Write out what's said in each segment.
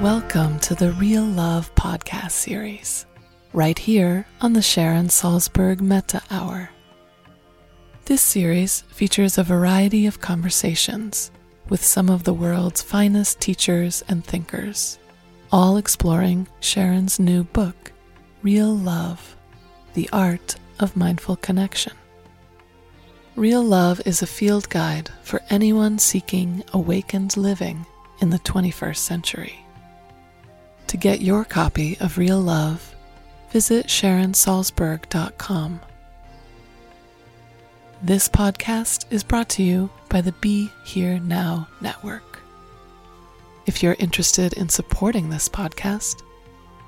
Welcome to the Real Love podcast series, right here on the Sharon Salzberg Metta Hour. This series features a variety of conversations with some of the world's finest teachers and thinkers, all exploring Sharon's new book, Real Love: The Art of Mindful Connection. Real Love is a field guide for anyone seeking awakened living in the 21st century. To get your copy of Real Love, visit SharonSalzberg.com. This podcast is brought to you by the Be Here Now Network. If you're interested in supporting this podcast,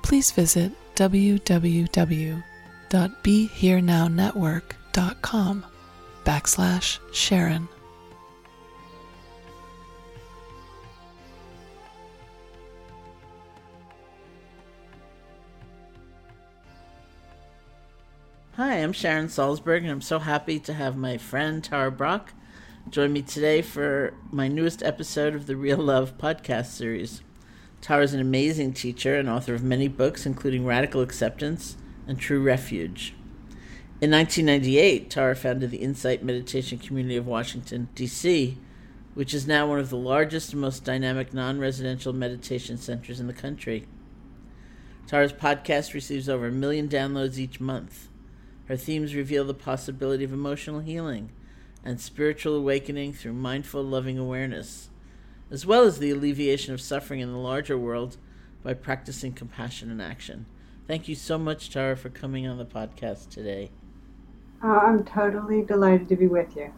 please visit www.BeHereNowNetwork.com/Sharon. Hi, I'm Sharon Salzberg, and I'm so happy to have my friend Tara Brach join me today for my newest episode of the Real Love podcast series. Tara is an amazing teacher and author of many books, including Radical Acceptance and True Refuge. In 1998, Tara founded the Insight Meditation Community of Washington, D.C., which is now one of the largest and most dynamic non-residential meditation centers in the country. Tara's podcast receives over 1 million downloads each month. Her themes reveal the possibility of emotional healing and spiritual awakening through mindful, loving awareness, as well as the alleviation of suffering in the larger world by practicing compassion and action. Thank you so much, Tara, for coming on the podcast today. I'm totally delighted to be with you.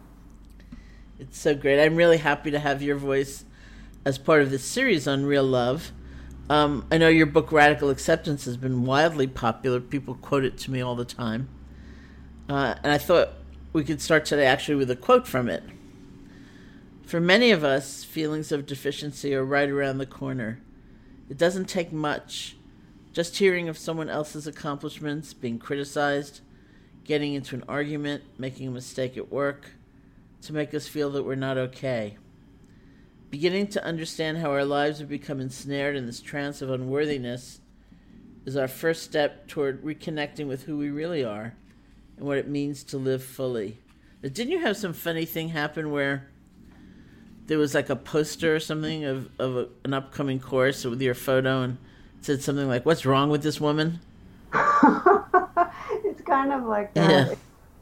It's so great. I'm really happy to have your voice as part of this series on Real Love, I know your book, Radical Acceptance, has been wildly popular. People quote it to me all the time. And I thought we could start today actually with a quote from it. For many of us, feelings of deficiency are right around the corner. It doesn't take much. Just hearing of someone else's accomplishments, being criticized, getting into an argument, making a mistake at work, to make us feel that we're not okay. Beginning to understand how our lives have become ensnared in this trance of unworthiness is our first step toward reconnecting with who we really are and what it means to live fully. Now, didn't you have some funny thing happen where there was like a poster or something of an upcoming course with your photo and it said something like, "What's wrong with this woman?" It's kind of like that. Yeah.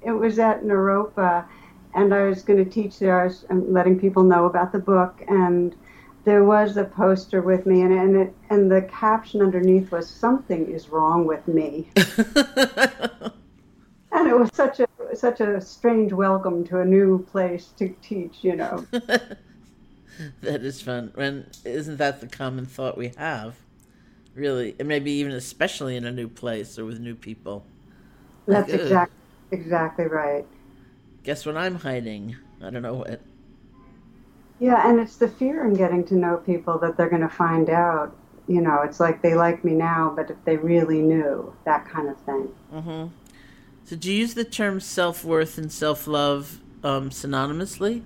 It was at Naropa. And I was going to teach there. I was letting people know about the book, and there was a poster with me, and the caption underneath was "Something is wrong with me," and it was such a strange welcome to a new place to teach. You know, that is fun, and isn't that the common thought we have? Really, and maybe even especially in a new place or with new people. That's like, exactly right. Guess what I'm hiding? I don't know what. Yeah, and it's the fear in getting to know people that they're going to find out. You know, it's like they like me now, but if they really knew, that kind of thing. Mm-hmm. So do you use the term self-worth and self-love synonymously?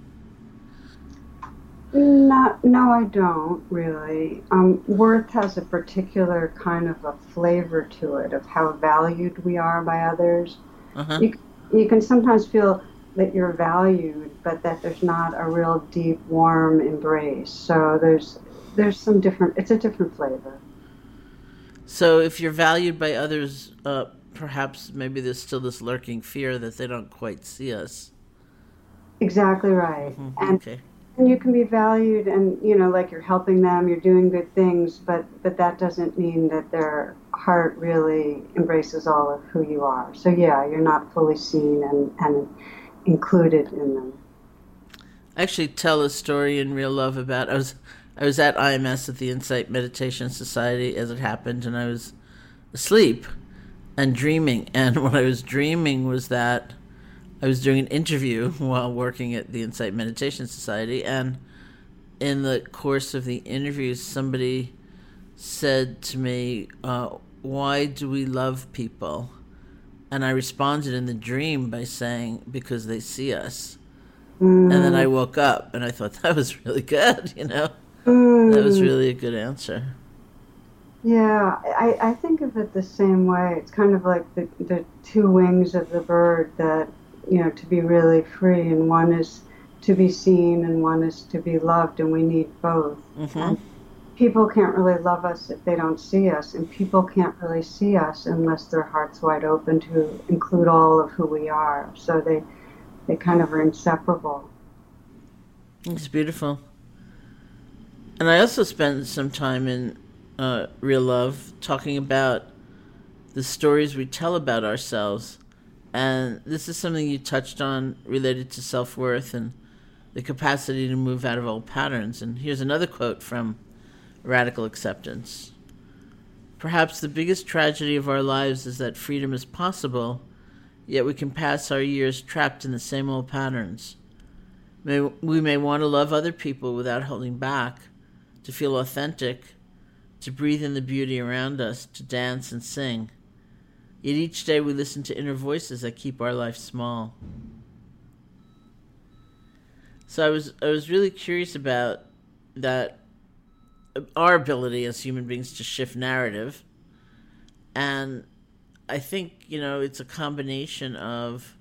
No, I don't really. Worth has a particular kind of a flavor to it of how valued we are by others. Uh-huh. You can sometimes feel that you're valued, but that there's not a real deep, warm embrace. So there's some different, it's a different flavor. So if you're valued by others, perhaps maybe there's still this lurking fear that they don't quite see us. Exactly right. Mm-hmm. And you can be valued and, you know, like you're helping them, you're doing good things, but that doesn't mean that their heart really embraces all of who you are. So yeah, you're not fully seen and included in them. I actually tell a story in Real Love about, I was at IMS at the Insight Meditation Society as it happened, and I was asleep and dreaming. And what I was dreaming was that I was doing an interview while working at the Insight Meditation Society, and in the course of the interview, somebody said to me, why do we love people? And I responded in the dream by saying, because they see us. Mm. And then I woke up and I thought that was really good, you know? Mm. That was really a good answer. Yeah, I think of it the same way. It's kind of like the two wings of the bird that, you know, to be really free, and one is to be seen and one is to be loved, and we need both. Mm-hmm. People can't really love us if they don't see us, and people can't really see us unless their heart's wide open to include all of who we are. So they kind of are inseparable. It's beautiful. And I also spent some time in Real Love talking about the stories we tell about ourselves. And this is something you touched on related to self-worth and the capacity to move out of old patterns. And here's another quote from Radical Acceptance. Perhaps the biggest tragedy of our lives is that freedom is possible, yet we can pass our years trapped in the same old patterns. We may want to love other people without holding back, to feel authentic, to breathe in the beauty around us, to dance and sing. Yet each day we listen to inner voices that keep our life small. So I was really curious about that, our ability as human beings to shift narrative. And I think, you know, it's a combination of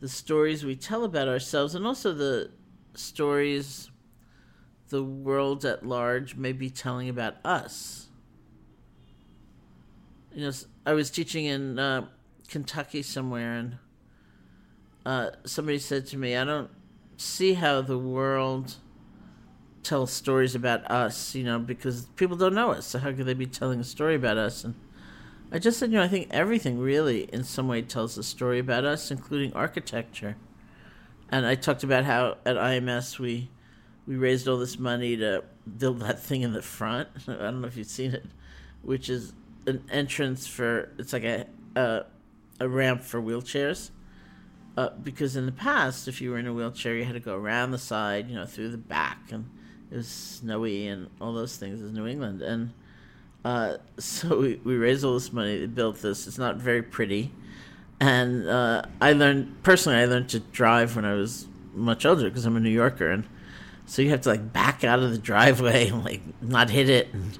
the stories we tell about ourselves and also the stories the world at large may be telling about us. You know, I was teaching in Kentucky somewhere, and somebody said to me, I don't see how the world tell stories about us, you know, because people don't know us, so how could they be telling a story about us? And I just said, you know, I think everything really in some way tells a story about us, including architecture. And I talked about how at IMS we we raised all this money to build that thing in the front. I don't know if you've seen it, which is an entrance for, it's like a ramp for wheelchairs. Because in the past, if you were in a wheelchair, you had to go around the side, you know, through the back, and it was snowy and all those things in New England. And so we raised all this money to build this. It's not very pretty. And I learned to drive when I was much older because I'm a New Yorker. And so you have to, like, back out of the driveway and, like, not hit it and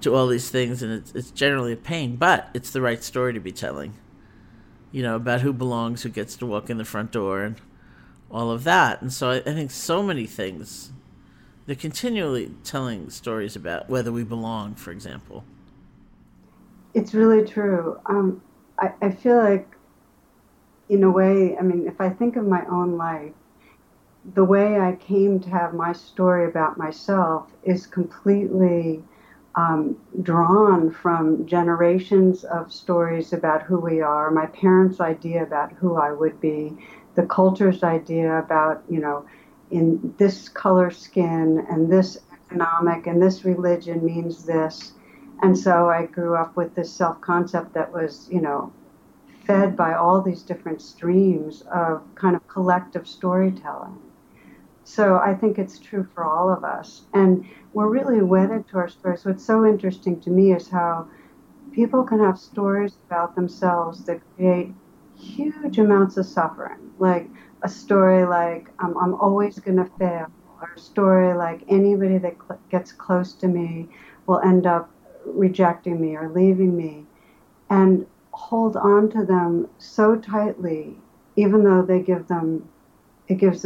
do all these things. And it's generally a pain, but it's the right story to be telling. You know, about who belongs, who gets to walk in the front door, and all of that. And so I think so many things, they're continually telling stories about whether we belong, for example. It's really true. I feel like, in a way, I mean, if I think of my own life, the way I came to have my story about myself is completely drawn from generations of stories about who we are, my parents' idea about who I would be, the culture's idea about, you know, in this color skin and this economic and this religion means this. And so I grew up with this self-concept that was, you know, fed by all these different streams of kind of collective storytelling. So I think it's true for all of us. And we're really wedded to our stories. What's so interesting to me is how people can have stories about themselves that create huge amounts of suffering. Like a story like, I'm always going to fail. Or a story like, anybody that gets close to me will end up rejecting me or leaving me. And hold on to them so tightly, even though it gives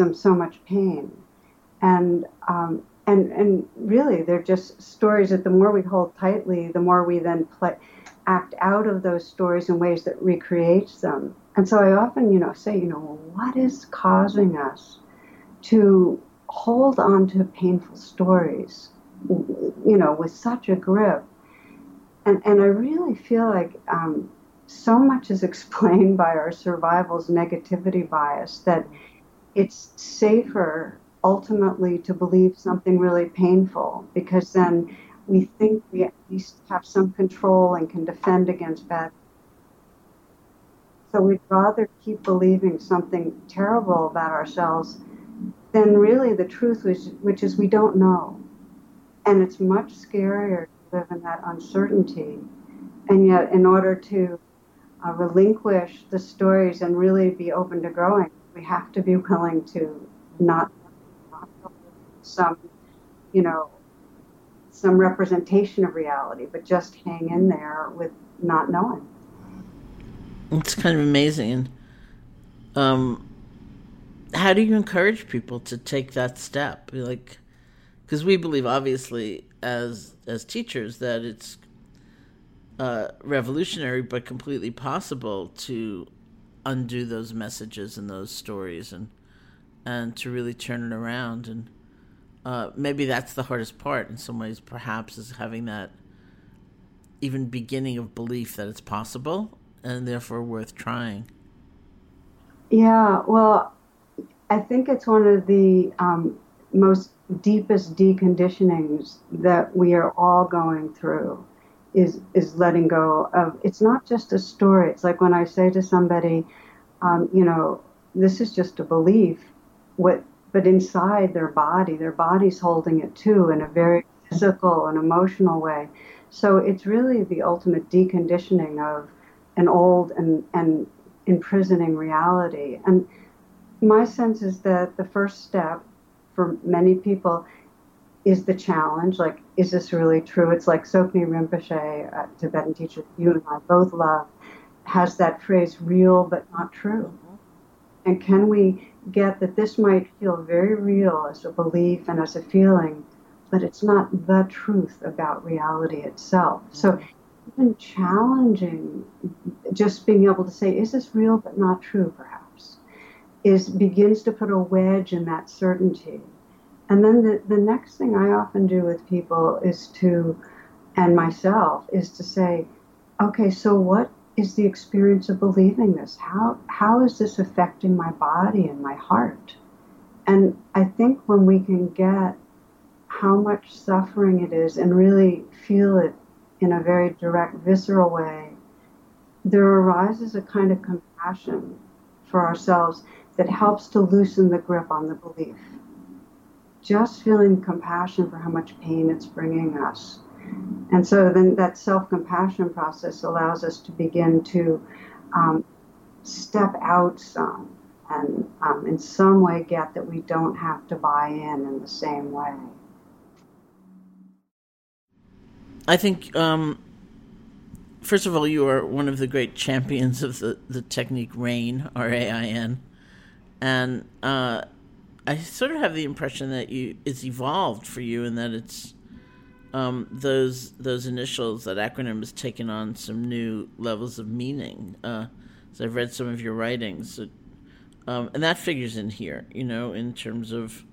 them so much pain. And really, they're just stories that the more we hold tightly, the more we then act out of those stories in ways that recreates them. And so I often, you know, say, you know, what is causing us to hold on to painful stories, you know, with such a grip? And I really feel like so much is explained by our survival's negativity bias that it's safer ultimately to believe something really painful, because then we think we at least have some control and can defend against bad. So we'd rather keep believing something terrible about ourselves than really the truth, which is we don't know. And it's much scarier to live in that uncertainty. And yet, in order to relinquish the stories and really be open to growing, we have to be willing to not some, you know, some representation of reality, but just hang in there with not knowing. It's kind of amazing. And how do you encourage people to take that step? Like, because we believe, obviously, as teachers, that it's revolutionary but completely possible to undo those messages and those stories and to really turn it around. And maybe that's the hardest part in some ways, perhaps, is having that even beginning of belief that it's possible and therefore worth trying. Yeah, well, I think it's one of the most deepest deconditionings that we are all going through. Is letting go of, it's not just a story. It's like when I say to somebody, you know, this is just a belief, but inside their body's holding it too in a very physical and emotional way. So it's really the ultimate deconditioning of an old and imprisoning reality. And my sense is that the first step for many people is the challenge, like, is this really true? It's like Sogyal Rinpoche, a Tibetan teacher you and I both love, has that phrase, real but not true. Mm-hmm. And can we get that this might feel very real as a belief and as a feeling, but it's not the truth about reality itself. Mm-hmm. So even challenging, just being able to say, is this real but not true, perhaps, begins to put a wedge in that certainty. And then the next thing I often do with people is to say, okay, so what is the experience of believing this? How is this affecting my body and my heart? And I think when we can get how much suffering it is and really feel it in a very direct, visceral way, there arises a kind of compassion for ourselves that helps to loosen the grip on the belief. Just feeling compassion for how much pain it's bringing us. And so then that self-compassion process allows us to begin to step out some and in some way get that we don't have to buy in the same way. I think, first of all, you are one of the great champions of the technique RAIN, R-A-I-N. And I sort of have the impression that it's evolved for you and that it's those initials, that acronym, has taken on some new levels of meaning. So I've read some of your writings. And that figures in here, you know, in terms of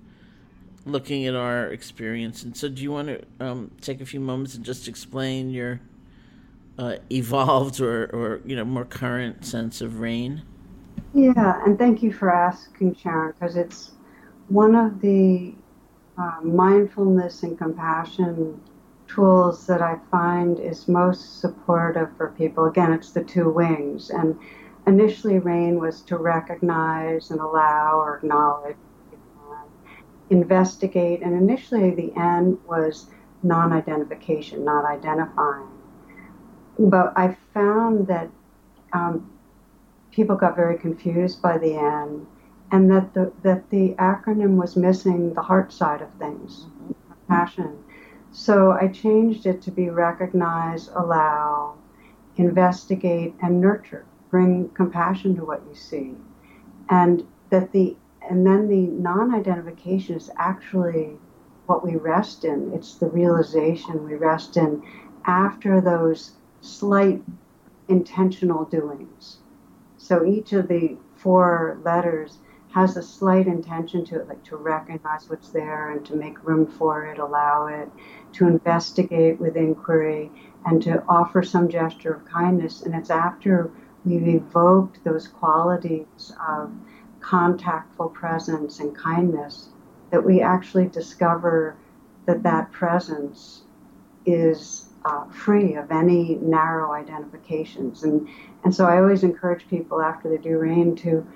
looking at our experience. And so do you want to take a few moments and just explain your evolved or you know, more current sense of RAIN? Yeah, and thank you for asking, Sharon, because it's one of the mindfulness and compassion tools that I find is most supportive for people. Again, it's the two wings. And initially, RAIN was to recognize and allow or acknowledge, investigate. And initially, the N was non-identification, not identifying. But I found that people got very confused by the N, and that the acronym was missing the heart side of things, compassion. So I changed it to be recognize, allow, investigate, and nurture. Bring compassion to what you see, and then the non-identification is actually what we rest in. It's the realization we rest in after those slight intentional doings. So each of the four letters has a slight intention to it, like to recognize what's there and to make room for it, allow it, to investigate with inquiry, and to offer some gesture of kindness. And it's after we've evoked those qualities of contactful presence and kindness that we actually discover that presence is free of any narrow identifications. And so I always encourage people after they do RAIN to,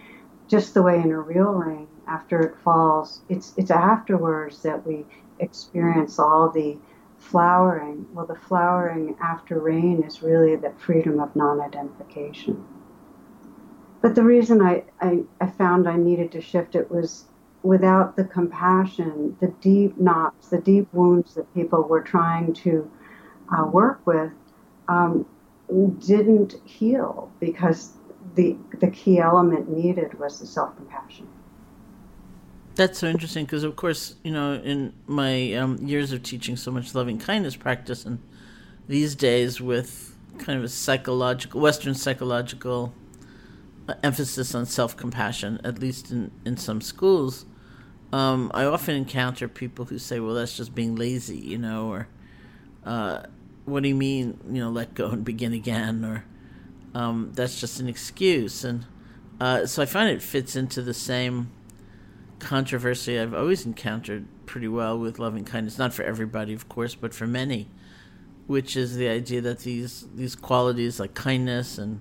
just the way in a real RAIN, after it falls, it's afterwards that we experience all the flowering. Well, the flowering after RAIN is really the freedom of non-identification. But the reason I found I needed to shift it was without the compassion, the deep knots, the deep wounds that people were trying to work with didn't heal, because the key element needed was the self-compassion. That's so interesting because, of course, you know, in my years of teaching so much loving kindness practice, and these days with kind of a psychological, Western psychological emphasis on self-compassion, at least in some schools, I often encounter people who say, well, that's just being lazy, you know, or what do you mean, you know, let go and begin again, or that's just an excuse. And so I find it fits into the same controversy I've always encountered pretty well with loving kindness, not for everybody, of course, but for many, which is the idea that these qualities like kindness and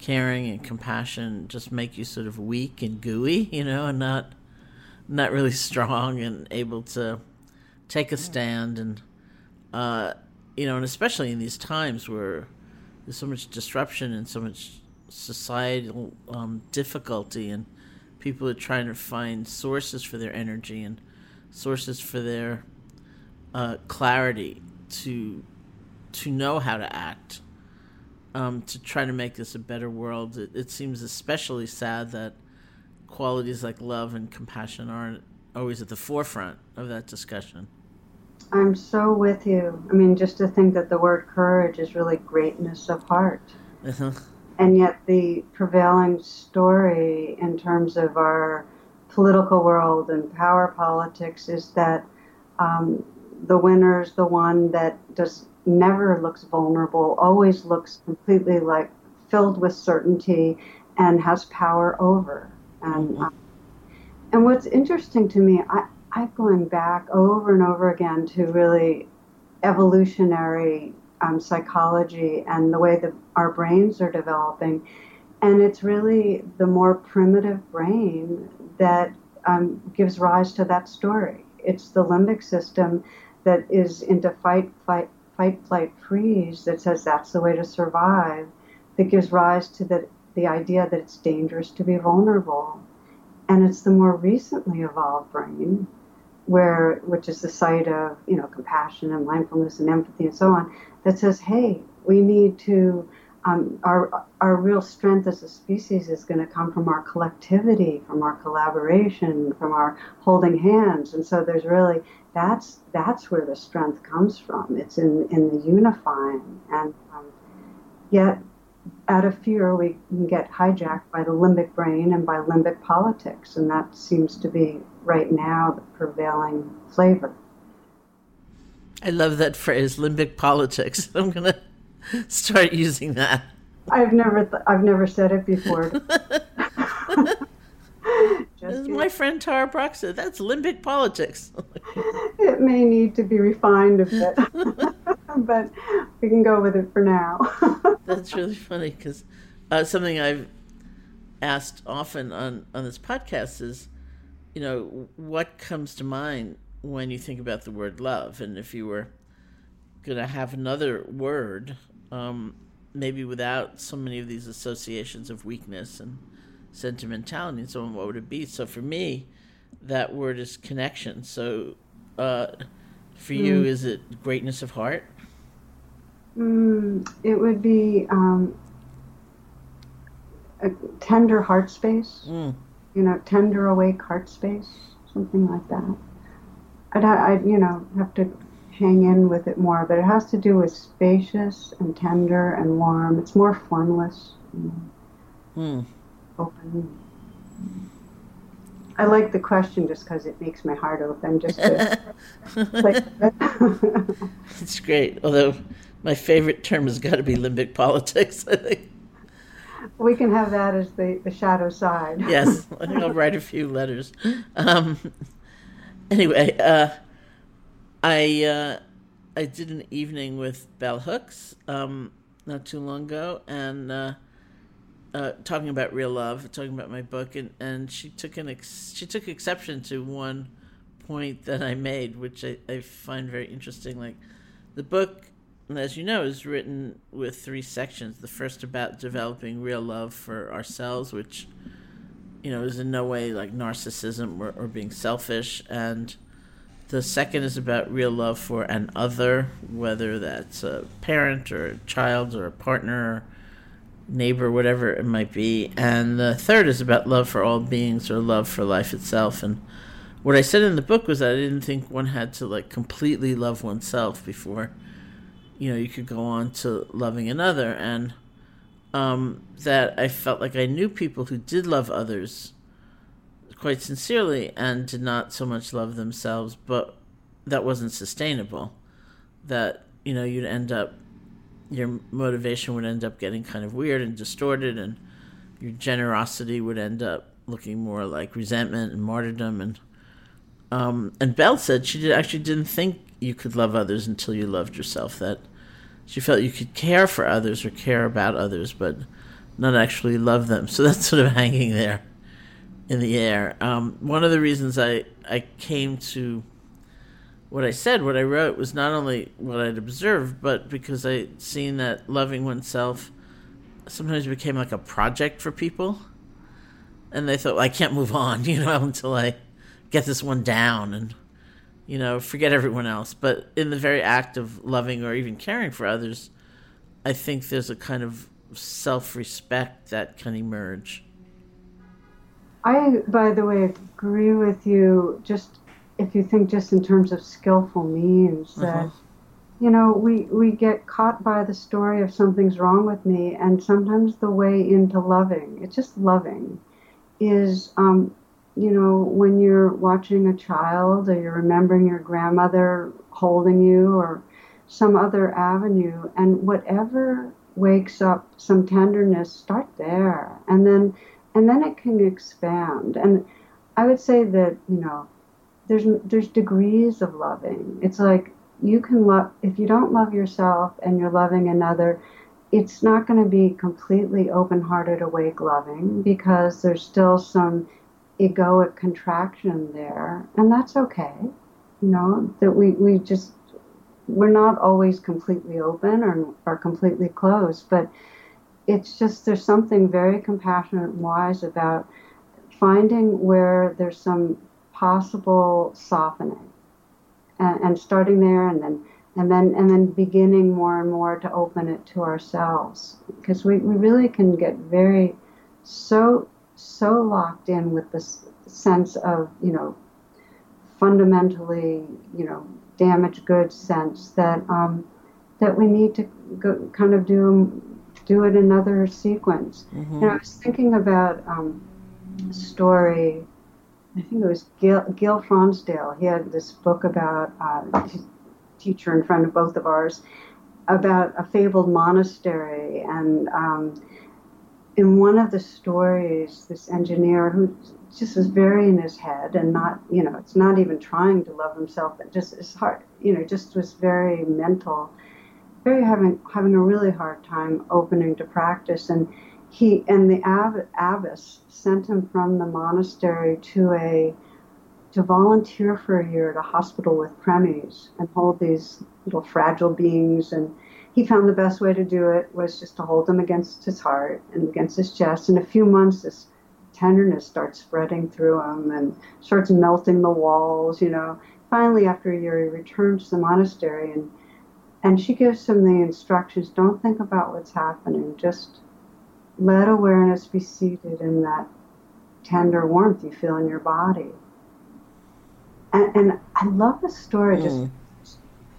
caring and compassion just make you sort of weak and gooey, you know, and not really strong and able to take a stand. And you know, and especially in these times where there's so much disruption and so much societal difficulty, and people are trying to find sources for their energy and sources for their clarity to know how to act, to try to make this a better world. It seems especially sad that qualities like love and compassion aren't always at the forefront of that discussion. I'm so with you. I mean, just to think that the word courage is really greatness of heart. Uh-huh. And yet the prevailing story in terms of our political world and power politics is that the winner is the one that just never looks vulnerable, always looks completely like filled with certainty and has power over. And And what's interesting to me, I've gone back over and over again to really evolutionary psychology and the way that our brains are developing. And it's really the more primitive brain that gives rise to that story. It's the limbic system that is into fight, flight, freeze that says that's the way to survive, that gives rise to the idea that it's dangerous to be vulnerable. And it's the more recently evolved brain, which is the site of, compassion and mindfulness and empathy and so on, that says, hey, we need to, our real strength as a species is going to come from our collectivity, from our collaboration, from our holding hands. And so there's really, that's where the strength comes from. It's in the unifying. And yet, out of fear, we can get hijacked by the limbic brain and by limbic politics, and that seems to be right now the prevailing flavor. I love that phrase, limbic politics. I'm going to start using that. I've never said it before. As my friend Tara Brach said, that's limbic politics. It may need to be refined a bit. But we can go with it for now. That's really funny because something I've asked often on this podcast is, what comes to mind when you think about the word love? And if you were going to have another word, maybe without so many of these associations of weakness and sentimentality and so on, what would it be? So for me, that word is connection. So for you, is it greatness of heart? It would be a tender heart space, tender awake heart space, something like that. I'd have to hang in with it more, but it has to do with spacious and tender and warm. It's more formless, open. I like the question just because it makes my heart open. Just to, like, it's great, although my favorite term has got to be limbic politics, I think. We can have that as the shadow side. Yes, I think I'll write a few letters. I did an evening with Bell Hooks not too long ago, and talking about real love, talking about my book, and she took exception to one point that I made, which I find very interesting. Like, the book, as you know, is written with 3 sections. The first about developing real love for ourselves, which is in no way like narcissism or being selfish, and the second is about real love for an other, whether that's a parent or a child or a partner, neighbor, whatever it might be. And the third is about love for all beings or love for life itself. And what I said in the book was that I didn't think one had to completely love oneself before you could go on to loving another. And that I felt like I knew people who did love others quite sincerely and did not so much love themselves, but that wasn't sustainable, that you'd end up, your motivation would end up getting kind of weird and distorted, and your generosity would end up looking more like resentment and martyrdom. And Belle said she didn't think you could love others until you loved yourself, that she felt you could care for others or care about others, but not actually love them. So that's sort of hanging there in the air. One of the reasons I came to what I wrote was not only what I'd observed, but because I'd seen that loving oneself sometimes became like a project for people. And they thought, I can't move on, until I get this one down and, forget everyone else. But in the very act of loving or even caring for others, I think there's a kind of self-respect that can emerge. I, by the way, agree with you. Just if you think just in terms of skillful means, that, we get caught by the story of something's wrong with me, and sometimes the way into loving, it's just loving, is, when you're watching a child or you're remembering your grandmother holding you or some other avenue, and whatever wakes up some tenderness, start there. And then it can expand. And I would say that, you know, there's degrees of loving. It's like you can love, if you don't love yourself and you're loving another, it's not going to be completely open-hearted, awake loving, because there's still some egoic contraction there, and that's okay. You know, that we just, we're not always completely open or completely closed, but it's just there's something very compassionate and wise about finding where there's some possible softening and starting there and then beginning more and more to open it to ourselves, because we really can get very so locked in with this sense of, you know, fundamentally, you know, damaged goods sense that we need to go, kind of do it another sequence. Mm-hmm. And I was thinking about a story, I think it was Gil Fronsdale. He had this book about his teacher and friend of both of ours, about a fabled monastery, and in one of the stories, this engineer who just was very in his head and not, you know, it's not even trying to love himself, but just his heart, you know, just was very mental, very having a really hard time opening to practice. And he and the abbess sent him from the monastery to volunteer for a year at a hospital with premies and hold these little fragile beings. And he found the best way to do it was just to hold them against his heart and against his chest. In a few months, this tenderness starts spreading through him and starts melting the walls, you know. Finally, after a year, he returns to the monastery, and she gives him the instructions, don't think about what's happening, just let awareness be seated in that tender warmth you feel in your body. And I love this story. Just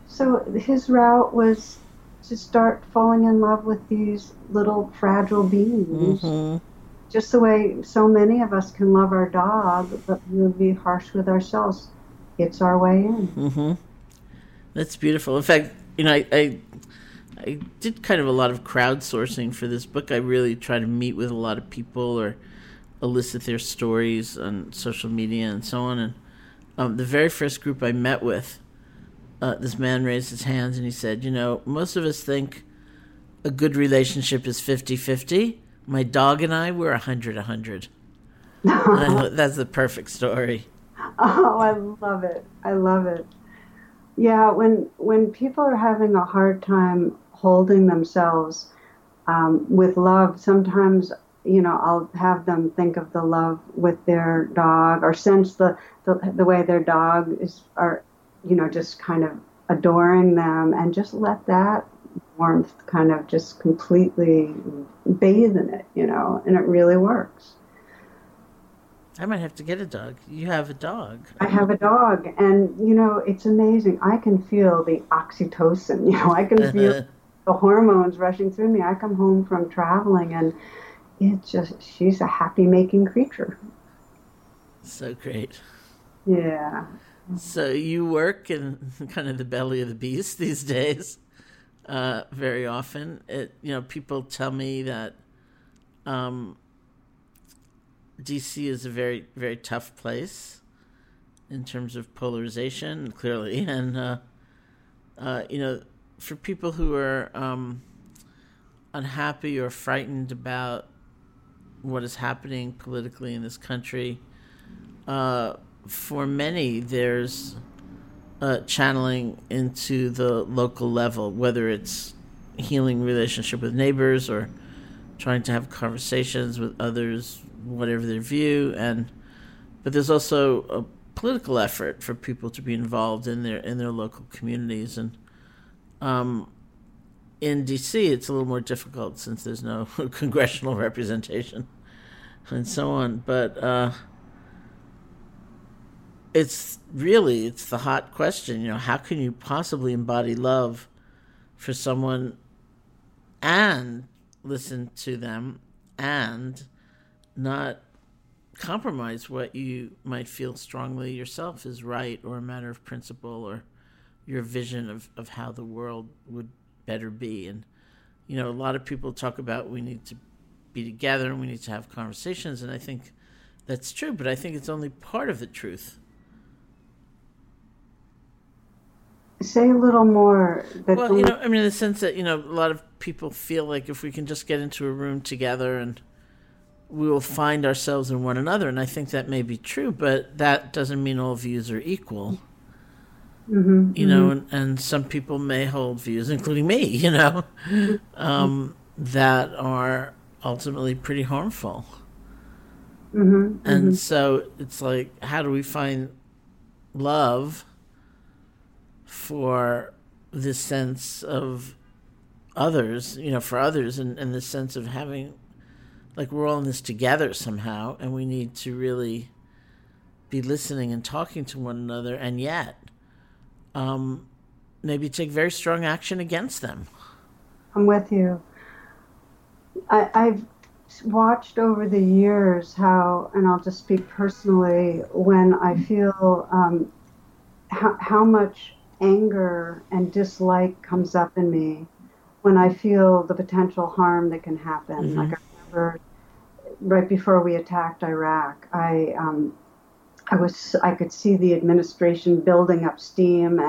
so his route was to start falling in love with these little fragile beings, mm-hmm. just the way so many of us can love our dog, but we'll be harsh with ourselves. It's our way in. Mm-hmm. That's beautiful. In fact, you know, I did kind of a lot of crowdsourcing for this book. I really try to meet with a lot of people or elicit their stories on social media and so on. And the very first group I met with, this man raised his hands and he said, you know, most of us think a good relationship is 50-50. My dog and I were 100-100. That's the perfect story. Oh, I love it. I love it. Yeah, when people are having a hard time holding themselves with love, sometimes, you know, I'll have them think of the love with their dog, or sense the way their dog is, or, you know, just kind of adoring them, and just let that warmth kind of just completely bathe in it, you know, and it really works. I might have to get a dog. You have a dog. I have a dog, and, you know, it's amazing. I can feel the oxytocin, you know, I can feel the hormones rushing through me. I come home from traveling, and it's just, she's a happy-making creature. So great. Yeah. So you work in kind of the belly of the beast these days, very often. It, you know, people tell me that D.C. is a very, very tough place in terms of polarization, clearly. And, you know, for people who are unhappy or frightened about what is happening politically in this country, for many, there's channeling into the local level, whether it's healing relationship with neighbors or trying to have conversations with others, whatever their view. But there's also a political effort for people to be involved in their local communities. And in D.C., it's a little more difficult since there's no congressional representation and so on. But It's the hot question, you know, how can you possibly embody love for someone and listen to them and not compromise what you might feel strongly yourself is right or a matter of principle or your vision of how the world would better be. And, you know, a lot of people talk about we need to be together and we need to have conversations, and I think That's true, but I think it's only part of the truth. Say a little more. Well, you know, I mean, in the sense that, you know, a lot of people feel like if we can just get into a room together and we will find ourselves in one another, and I think that may be true, but that doesn't mean all views are equal. Mm-hmm, you know, mm-hmm. and some people may hold views, including me, you know, that are ultimately pretty harmful. Mm-hmm, and mm-hmm. so it's like, how do we find love for this sense of others, you know, for others, and this sense of having, like, we're all in this together somehow, and we need to really be listening and talking to one another, and yet maybe take very strong action against them. I'm with you. I've watched over the years how, and I'll just speak personally, when I feel how much anger and dislike comes up in me when I feel the potential harm that can happen. Mm-hmm. Like I remember right before we attacked Iraq, I could see the administration building up steam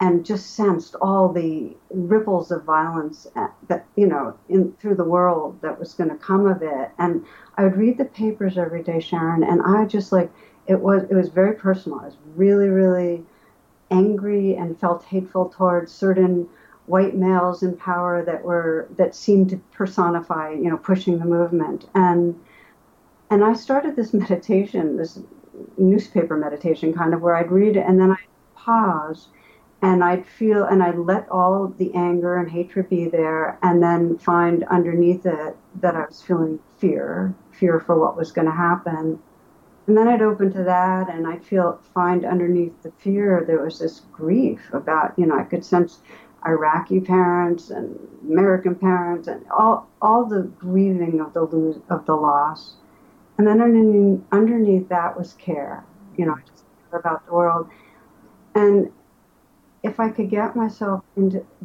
and just sensed all the ripples of violence that, you know, through the world that was going to come of it. And I would read the papers every day, Sharon, and I just like, it was very personal. I was really, really angry and felt hateful towards certain white males in power that seemed to personify, you know, pushing the movement. And I started this meditation, this newspaper meditation kind of, where I'd read it and then I'd pause and I'd feel, and I'd let all the anger and hatred be there, and then find underneath it that I was feeling fear for what was going to happen. And then I'd open to that, and I'd find underneath the fear, there was this grief about, you know, I could sense Iraqi parents and American parents and all the grieving of the loss. And then underneath that was care, you know, I just care about the world. And if I could get myself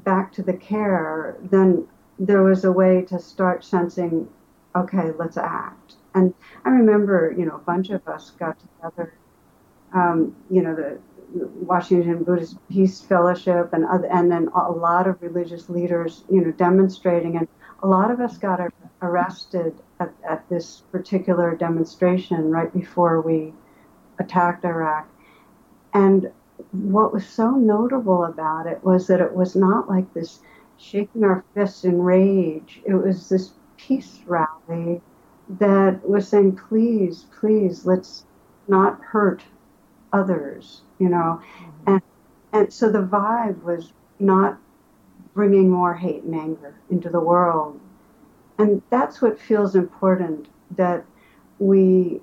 back to the care, then there was a way to start sensing, okay, let's act. And I remember, you know, a bunch of us got together, you know, the Washington Buddhist Peace Fellowship and then a lot of religious leaders, you know, demonstrating. And a lot of us got arrested at this particular demonstration right before we attacked Iraq. And what was so notable about it was that it was not like this shaking our fists in rage. It was this peace rally that was saying, please, please, let's not hurt others, you know. Mm-hmm. And so the vibe was not bringing more hate and anger into the world. And that's what feels important, that we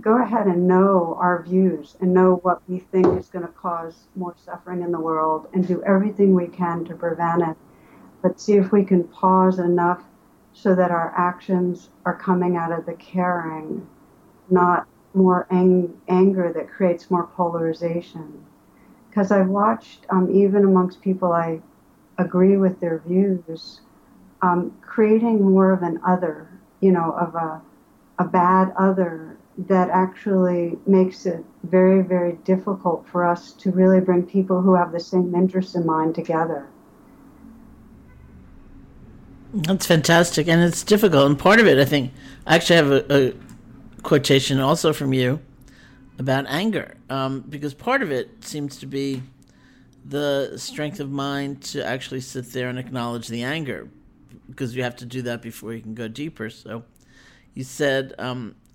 go ahead and know our views and know what we think is going to cause more suffering in the world and do everything we can to prevent it. But see if we can pause enough so that our actions are coming out of the caring, not more anger that creates more polarization. Because I've watched, even amongst people I agree with their views, creating more of an other, you know, of a bad other, that actually makes it very, very difficult for us to really bring people who have the same interests in mind together. That's fantastic, and it's difficult. And part of it, I think, I actually have a quotation also from you about anger, because part of it seems to be the strength of mind to actually sit there and acknowledge the anger, because you have to do that before you can go deeper. So you said,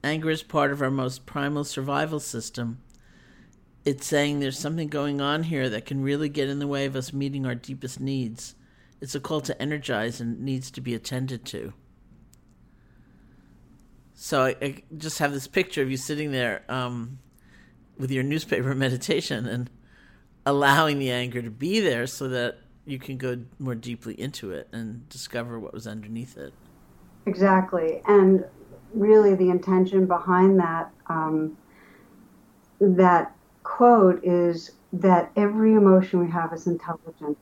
anger is part of our most primal survival system. It's saying there's something going on here that can really get in the way of us meeting our deepest needs. It's a call to energize and needs to be attended to. So I just have this picture of you sitting there with your newspaper meditation and allowing the anger to be there so that you can go more deeply into it and discover what was underneath it. Exactly. And really the intention behind that that quote is that every emotion we have is intelligent.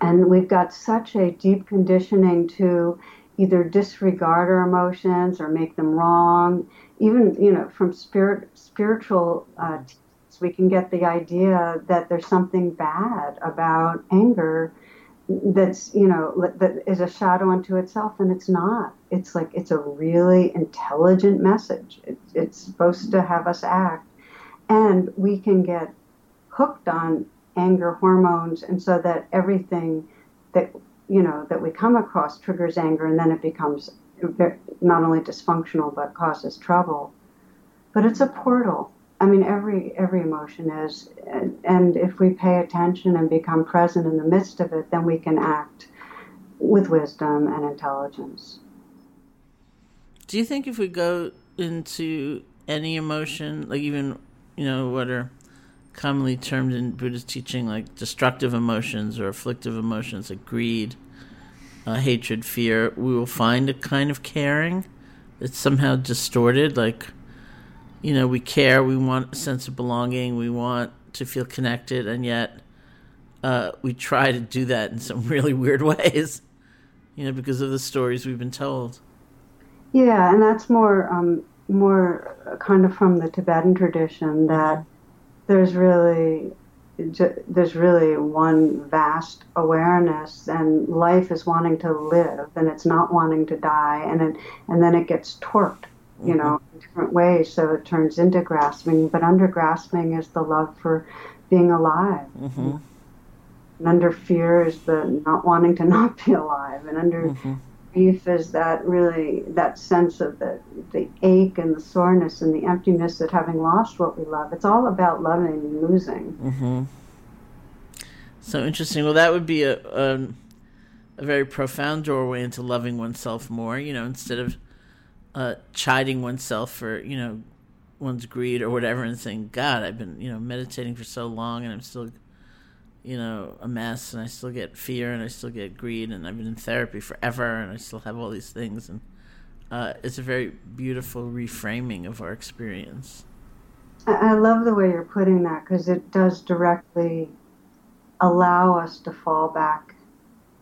And we've got such a deep conditioning to either disregard our emotions or make them wrong. Even, you know, from spiritual teachings, we can get the idea that there's something bad about anger that's, you know, that is a shadow unto itself, and it's not. It's like, it's a really intelligent message. It's supposed to have us act. And we can get hooked on anger hormones, and so that everything that, you know, that we come across triggers anger, and then it becomes not only dysfunctional but causes trouble. But it's a portal. I mean, every emotion is, and if we pay attention and become present in the midst of it, then we can act with wisdom and intelligence. Do you think if we go into any emotion, like even, you know, what are commonly termed in Buddhist teaching like destructive emotions or afflictive emotions like greed, hatred, fear, we will find a kind of caring that's somehow distorted. Like, you know, we care, we want a sense of belonging, we want to feel connected, and yet we try to do that in some really weird ways, you know, because of the stories we've been told. Yeah, and that's more kind of from the Tibetan tradition, that there's really one vast awareness, and life is wanting to live, and it's not wanting to die, and then it gets torqued, you know, in different ways, so it turns into grasping. But under grasping is the love for being alive, mm-hmm. and under fear is the not wanting to not be alive, and under grief is that really that sense of the ache and the soreness and the emptiness at having lost what we love. It's all about loving and losing. Mm-hmm. So interesting. Well, that would be a very profound doorway into loving oneself more. You know, instead of chiding oneself for, you know, one's greed or whatever, and saying, "God, I've been, you know, meditating for so long, and I'm still, you know, a mess, and I still get fear, and I still get greed, and I've been in therapy forever, and I still have all these things." And it's a very beautiful reframing of our experience. I love the way you're putting that, because it does directly allow us to fall back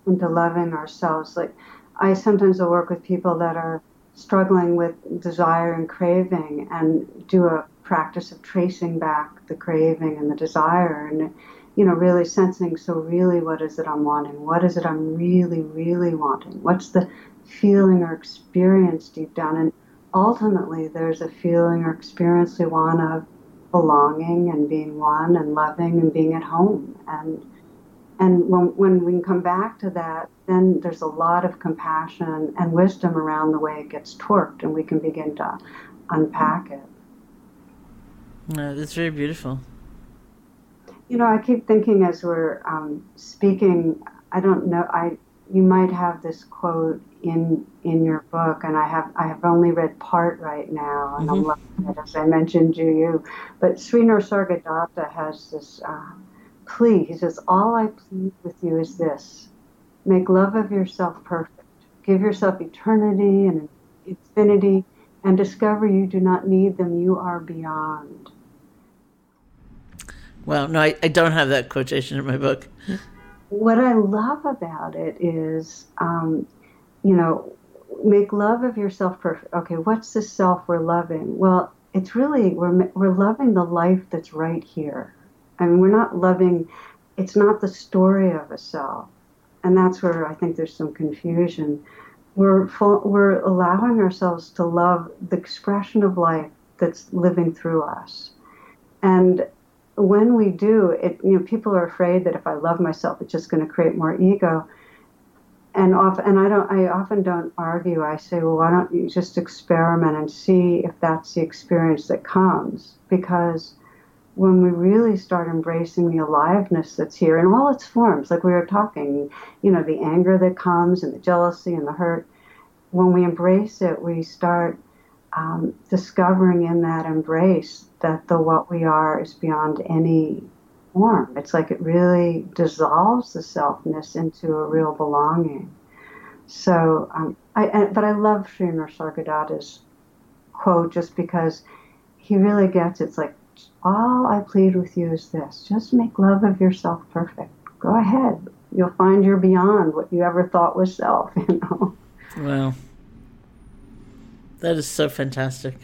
into loving ourselves. Like, I sometimes will work with people that are struggling with desire and craving, and do a practice of tracing back the craving and the desire, and, you know, really sensing, so really what is it I'm wanting? What is it I'm really, really wanting? What's the feeling or experience deep down? And ultimately, there's a feeling or experience we want of belonging and being one and loving and being at home. And when we come back to that, then there's a lot of compassion and wisdom around the way it gets torqued, and we can begin to unpack it. No, that's very beautiful. You know, I keep thinking as we're speaking, I don't know, you might have this quote in your book, and I have only read part right now, and I'm loving it, as I mentioned to you. But Sri Nisargadatta has this plea. He says, "All I plead with you is this: make love of yourself perfect. Give yourself eternity and infinity, and discover you do not need them. You are beyond." Well, no, I don't have that quotation in my book. What I love about it is, you know, make love of yourself perfect. Okay, what's the self we're loving? Well, it's really, we're loving the life that's right here. I mean, we're not loving, it's not the story of a self. And that's where I think there's some confusion. We're allowing ourselves to love the expression of life that's living through us. And when we do it, you know, people are afraid that if I love myself, it's just going to create more ego. And I often don't argue. I say, well, why don't you just experiment and see if that's the experience that comes? Because when we really start embracing the aliveness that's here in all its forms, like we were talking, you know, the anger that comes and the jealousy and the hurt, when we embrace it, we start discovering in that embrace that the what we are is beyond any form. It's like it really dissolves the selfness into a real belonging. So, but I love Sri Nisargadatta's quote, just because he really gets it. It's like, all I plead with you is this: just make love of yourself perfect. Go ahead. You'll find you're beyond what you ever thought was self, you know. Wow. That is so fantastic.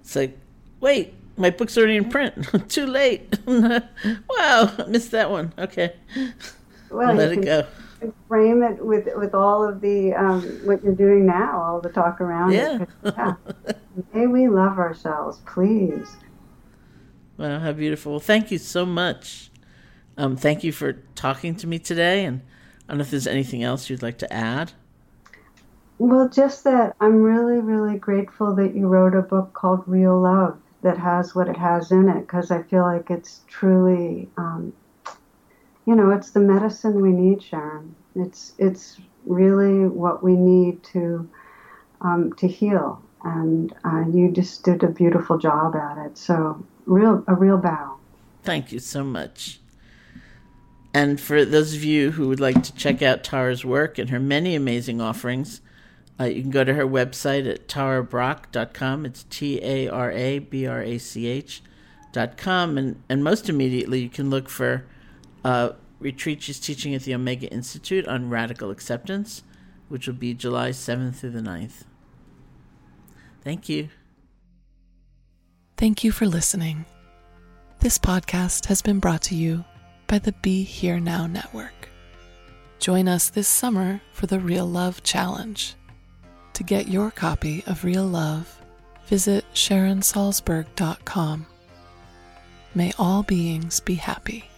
It's like, wait, my book's already in print. Too late. Wow, I missed that one. Okay. Well, let it go. Frame it with all of the what you're doing now, all the talk around it. Yeah. May we love ourselves, please. Wow, how beautiful. Well, thank you so much. Thank you for talking to me today. And I don't know if there's anything else you'd like to add. Well, just that I'm really, really grateful that you wrote a book called Real Love that has what it has in it, because I feel like it's truly, it's the medicine we need, Sharon. It's really what we need to heal. And you just did a beautiful job at it. So a real bow. Thank you so much. And for those of you who would like to check out Tara's work and her many amazing offerings, you can go to her website at tarabrach.com. It's TARABRACH.com. And most immediately, you can look for retreat she's teaching at the Omega Institute on Radical Acceptance, which will be July 7th through the 9th. Thank you. Thank you for listening. This podcast has been brought to you by the Be Here Now Network. Join us this summer for the Real Love Challenge. To get your copy of Real Love, visit SharonSalzberg.com. May all beings be happy.